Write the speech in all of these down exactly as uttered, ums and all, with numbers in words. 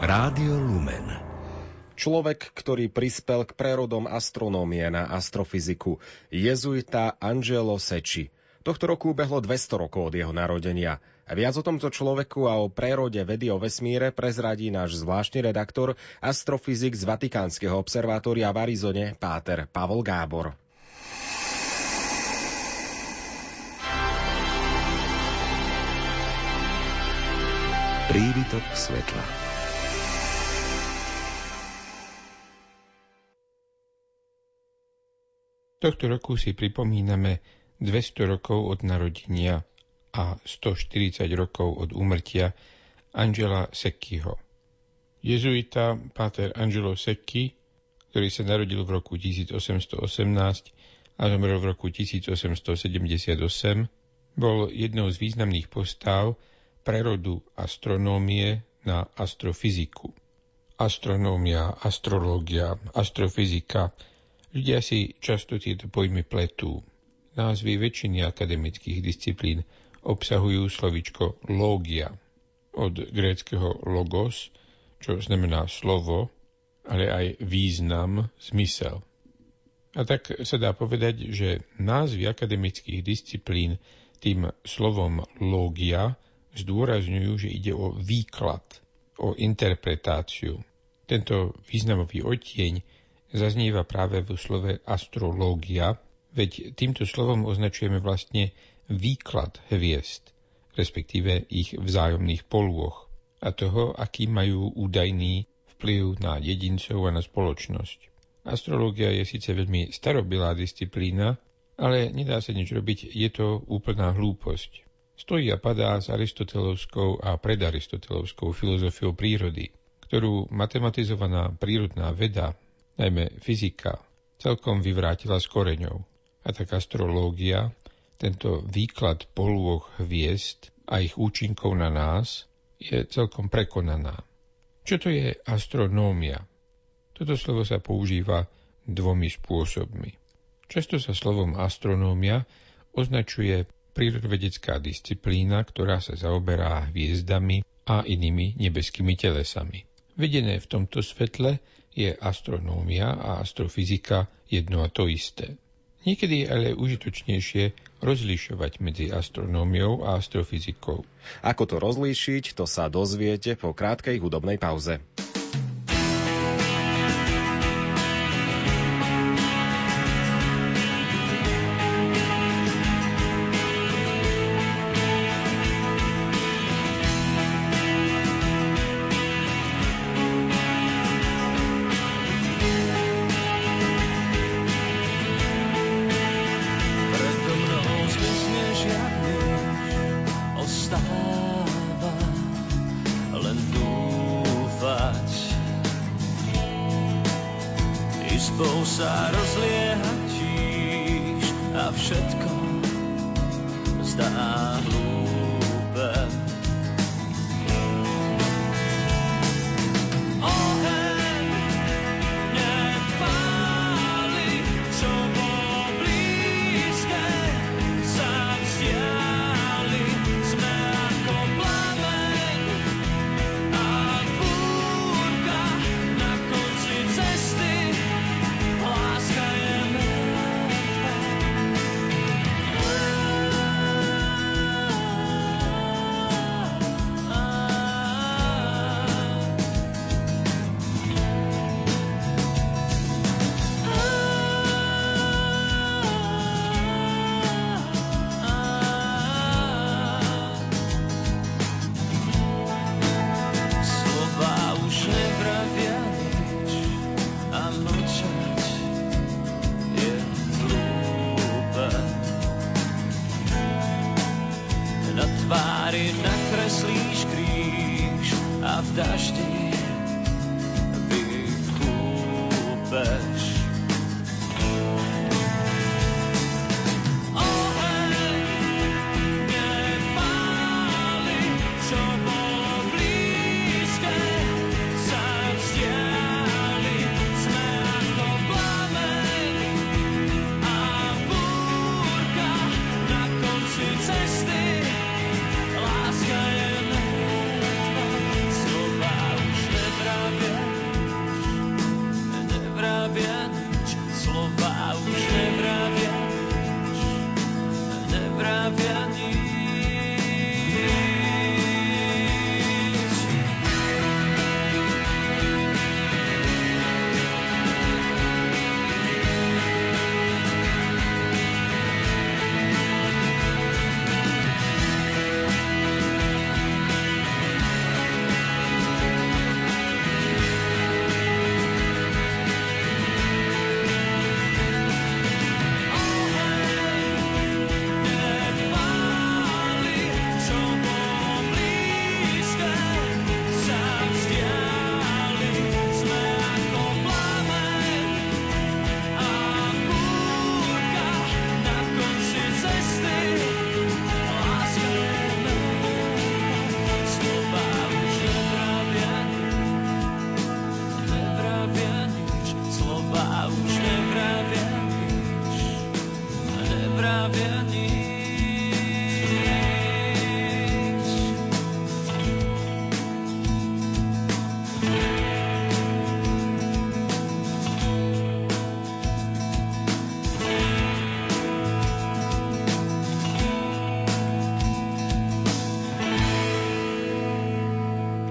Rádio Lumen. Človek, ktorý prispel k prerodom astronómie na astrofyziku, jezuita Angelo Secchi. Tohto roku ubehlo dvesto rokov od jeho narodenia. Viac o tomto človeku a o prerode vedy o vesmíre prezradí náš zvláštny redaktor, astrofyzik z Vatikánskeho observatória v Arizone, páter Pavol Gábor. Prívitok svetla. Tohto roku si pripomíname dvesto rokov od narodenia a stoštyridsať rokov od úmrtia Angela Secchiho. Jezuita páter Angelo Secchi, ktorý sa narodil v roku tisíc osemsto osemnásť a zomrel v roku tisíc osemsto sedemdesiatosem, bol jednou z významných postáv prerodu astronómie na astrofyziku. Astronómia, astrológia, astrofyzika. Ľudia si často tieto pojmy pletú. Názvy väčšiny akademických disciplín obsahujú slovičko lógia, od gréckeho logos, čo znamená slovo, ale aj význam, zmysel. A tak sa dá povedať, že názvy akademických disciplín tým slovom lógia zdôrazňujú, že ide o výklad, o interpretáciu. Tento významový odtieň zaznieva práve v slove astrológia, veď týmto slovom označujeme vlastne výklad hviezd, respektíve ich vzájomných polôch a toho, aký majú údajný vplyv na jedincov a na spoločnosť. Astrológia je síce veľmi starobylá disciplína, ale nedá sa nič robiť, je to úplná hlúposť. Stojí a padá s aristotelovskou a predaristotelovskou filozofiou prírody, ktorú matematizovaná prírodná veda, najmä fyzika, celkom vyvrátila s koreňou. A tak astrológia, tento výklad polôch hviezd a ich účinkov na nás, je celkom prekonaná. Čo to je astronómia? Toto slovo sa používa dvomi spôsobmi. Často sa slovom astronómia označuje prírodovedecká disciplína, ktorá sa zaoberá hviezdami a inými nebeskými telesami. Vedené v tomto svetle je astronómia a astrofyzika jedno a to isté. Niekedy je ale užitočnejšie rozlišovať medzi astronómiou a astrofyzikou. Ako to rozlíšiť, to sa dozviete po krátkej hudobnej pauze. Nakreslíš kríž a v daždi vyklúpeš. Wow.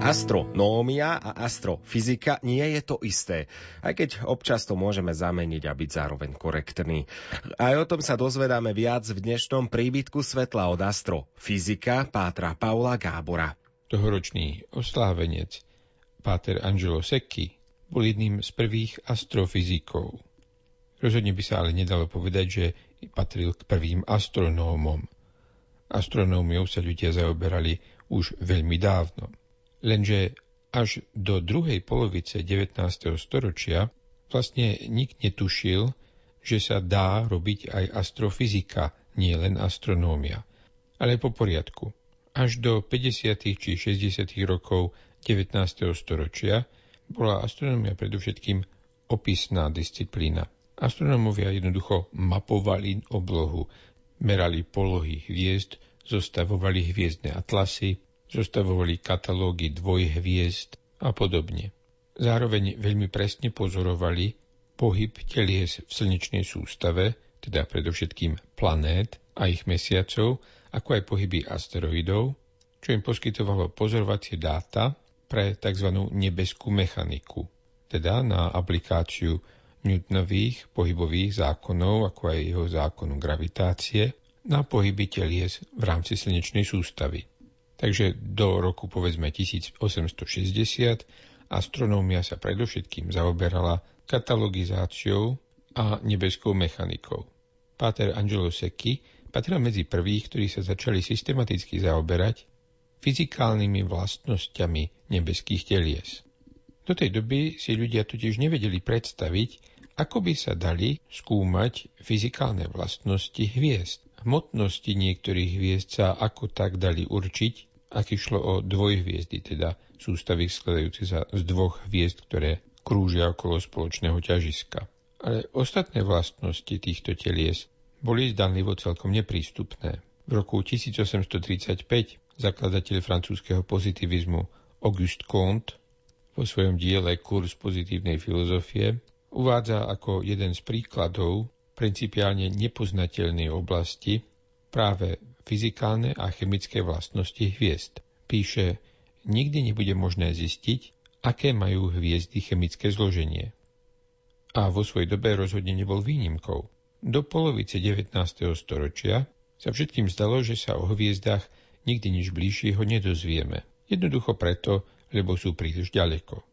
Astronómia a astrofyzika nie je to isté, aj keď občas to môžeme zameniť a byť zároveň korektní. Aj o tom sa dozvedáme viac v dnešnom príbytku svetla od astrofyzika pátra Pavla Gábora. Tohoročný oslávenec páter Angelo Secchi bol jedným z prvých astrofyzikov. Rozhodne by sa ale nedalo povedať, že patril k prvým astronómom. Astronómiou sa ľudia zaoberali už veľmi dávno. Lenže až do druhej polovice devätnásteho storočia vlastne nik netušil, že sa dá robiť aj astrofyzika, nie len astronómia. Ale po poriadku. Až do päťdesiatych či šesťdesiatych rokov devätnásteho storočia bola astronómia predovšetkým opisná disciplína. Astronómovia jednoducho mapovali oblohu, merali polohy hviezd, zostavovali hviezdne atlasy, zostavovali katalógy dvojhviezd a podobne. Zároveň veľmi presne pozorovali pohyb telies v slnečnej sústave, teda predovšetkým planét a ich mesiacov, ako aj pohyby asteroidov, čo im poskytovalo pozorovacie dáta pre tzv. Nebeskú mechaniku, teda na aplikáciu Newtonových pohybových zákonov, ako aj jeho zákonu gravitácie, na pohyby telies v rámci slnečnej sústavy. Takže do roku povedzme tisíc osemsto šesťdesiat astronómia sa predovšetkým zaoberala katalogizáciou a nebeskou mechanikou. Páter Angelo Secchi patril medzi prvých, ktorí sa začali systematicky zaoberať fyzikálnymi vlastnosťami nebeských telies. Do tej doby si ľudia totiž nevedeli predstaviť, ako by sa dali skúmať fyzikálne vlastnosti hviezd. Hmotnosti niektorých hviezd sa ako tak dali určiť, ak išlo o dvojhviezdy, teda sústavy skladajúce sa z dvoch hviezd, ktoré krúžia okolo spoločného ťažiska. Ale ostatné vlastnosti týchto telies boli zdanlivo celkom neprístupné. V roku tisíc osemsto tridsaťpäť zakladateľ francúzskeho pozitivizmu Auguste Comte vo svojom diele Kurs pozitívnej filozofie uvádza ako jeden z príkladov principiálne nepoznateľnej oblasti práve fyzikálne a chemické vlastnosti hviezd. Píše, nikdy nebude možné zistiť, aké majú hviezdy chemické zloženie. A vo svojej dobe rozhodne nebol výnimkou. Do polovice devätnásteho storočia sa všetkým zdalo, že sa o hviezdách nikdy nič bližšieho nedozvieme. Jednoducho preto, lebo sú príliš ďaleko.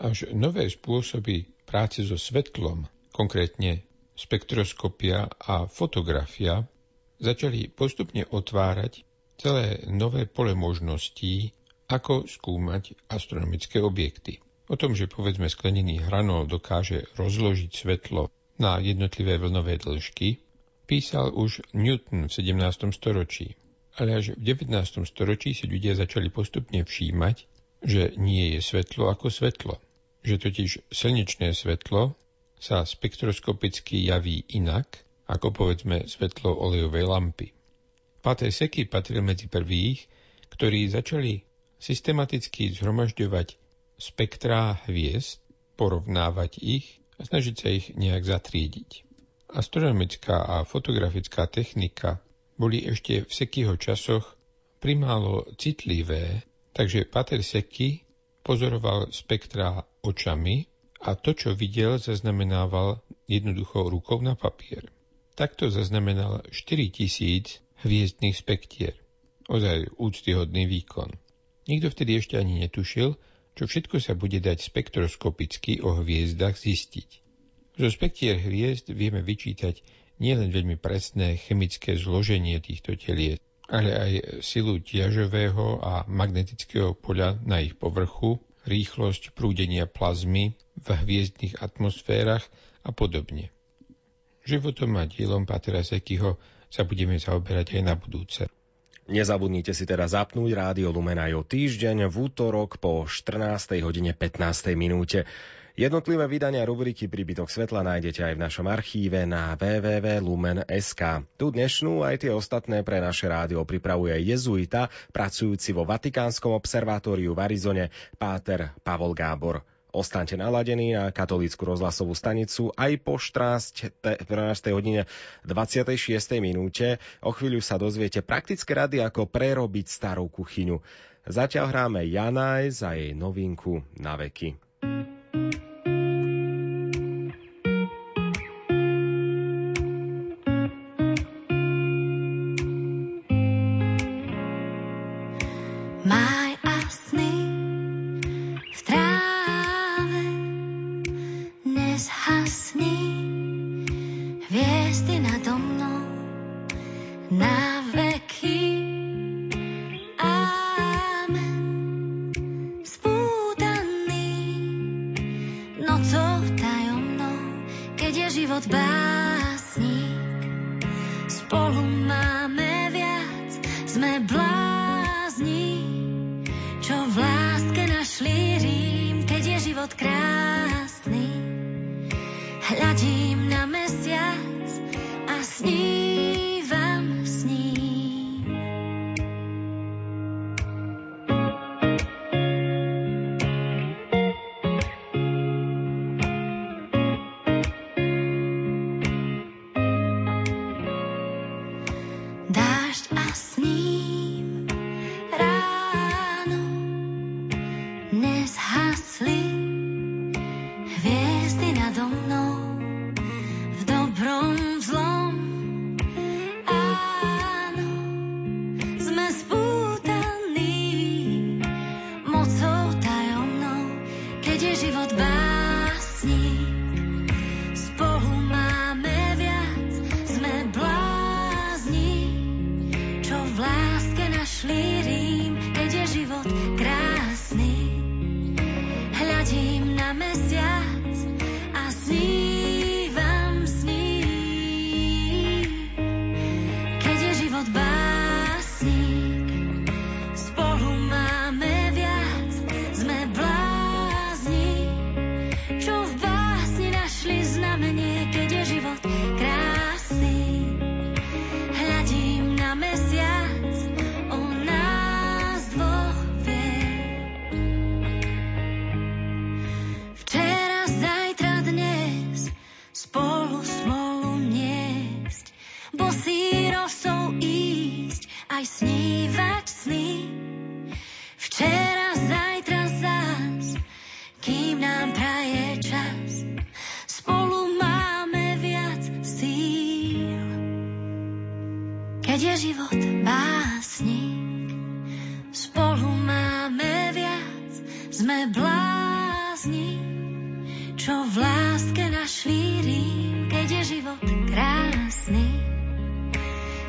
Až nové spôsoby práce so svetlom, konkrétne spektroskopia a fotografia, začali postupne otvárať celé nové pole možností, ako skúmať astronomické objekty. O tom, že povedzme sklenený hranol dokáže rozložiť svetlo na jednotlivé vlnové dĺžky, písal už Newton v sedemnástom storočí. Ale až v devätnástom storočí si ľudia začali postupne všímať, že nie je svetlo ako svetlo. Že totiž slnečné svetlo sa spektroskopicky javí inak, ako povedzme svetlo olejovej lampy. Páter Secchi patril medzi prvých, ktorí začali systematicky zhromažďovať spektrá hviezd, porovnávať ich a snažiť sa ich nejak zatriediť. Astronomická a fotografická technika boli ešte v Secchiho časoch primálo citlivé, takže páter Secchi pozoroval spektrá očami a to, čo videl, zaznamenával jednoducho rukou na papier. Takto zaznamenal štyritisíc hviezdnych spektier. Ozaj úctyhodný výkon. Nikto vtedy ešte ani netušil, čo všetko sa bude dať spektroskopicky o hviezdach zistiť. Zo spektier hviezd vieme vyčítať nielen veľmi presné chemické zloženie týchto telies, ale aj silu ťažového a magnetického poľa na ich povrchu, rýchlosť prúdenia plazmy v hviezdnych atmosférach a podobne. Životom a dielom pátera Secchiho sa budeme zaoberať aj na budúce. Nezabudnite si teda zapnúť Rádio Lumen aj o týždeň v útorok po štrnástej hodine pätnástej minúte. Jednotlivé vydania rubriky Príbytok svetla nájdete aj v našom archíve na w w w bodka lumen bodka s k. Tu dnešnú aj tie ostatné pre naše rádio pripravuje jezuita, pracujúci vo Vatikánskom observatóriu v Arizone, páter Pavol Gábor. Ostaňte naladení na katolícku rozhlasovú stanicu aj po štrnástej hodine dvadsiatej šiestej minúte. O chvíľu sa dozviete praktické rady, ako prerobiť starú kuchyňu. Zatiaľ hráme Janaj za jej novinku Na veky.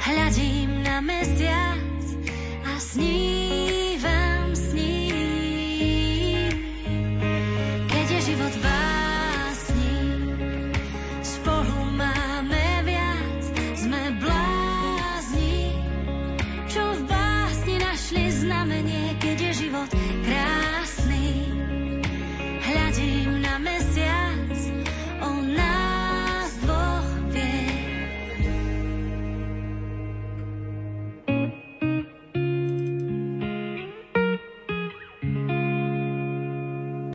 Hľadím na mesiac a sním.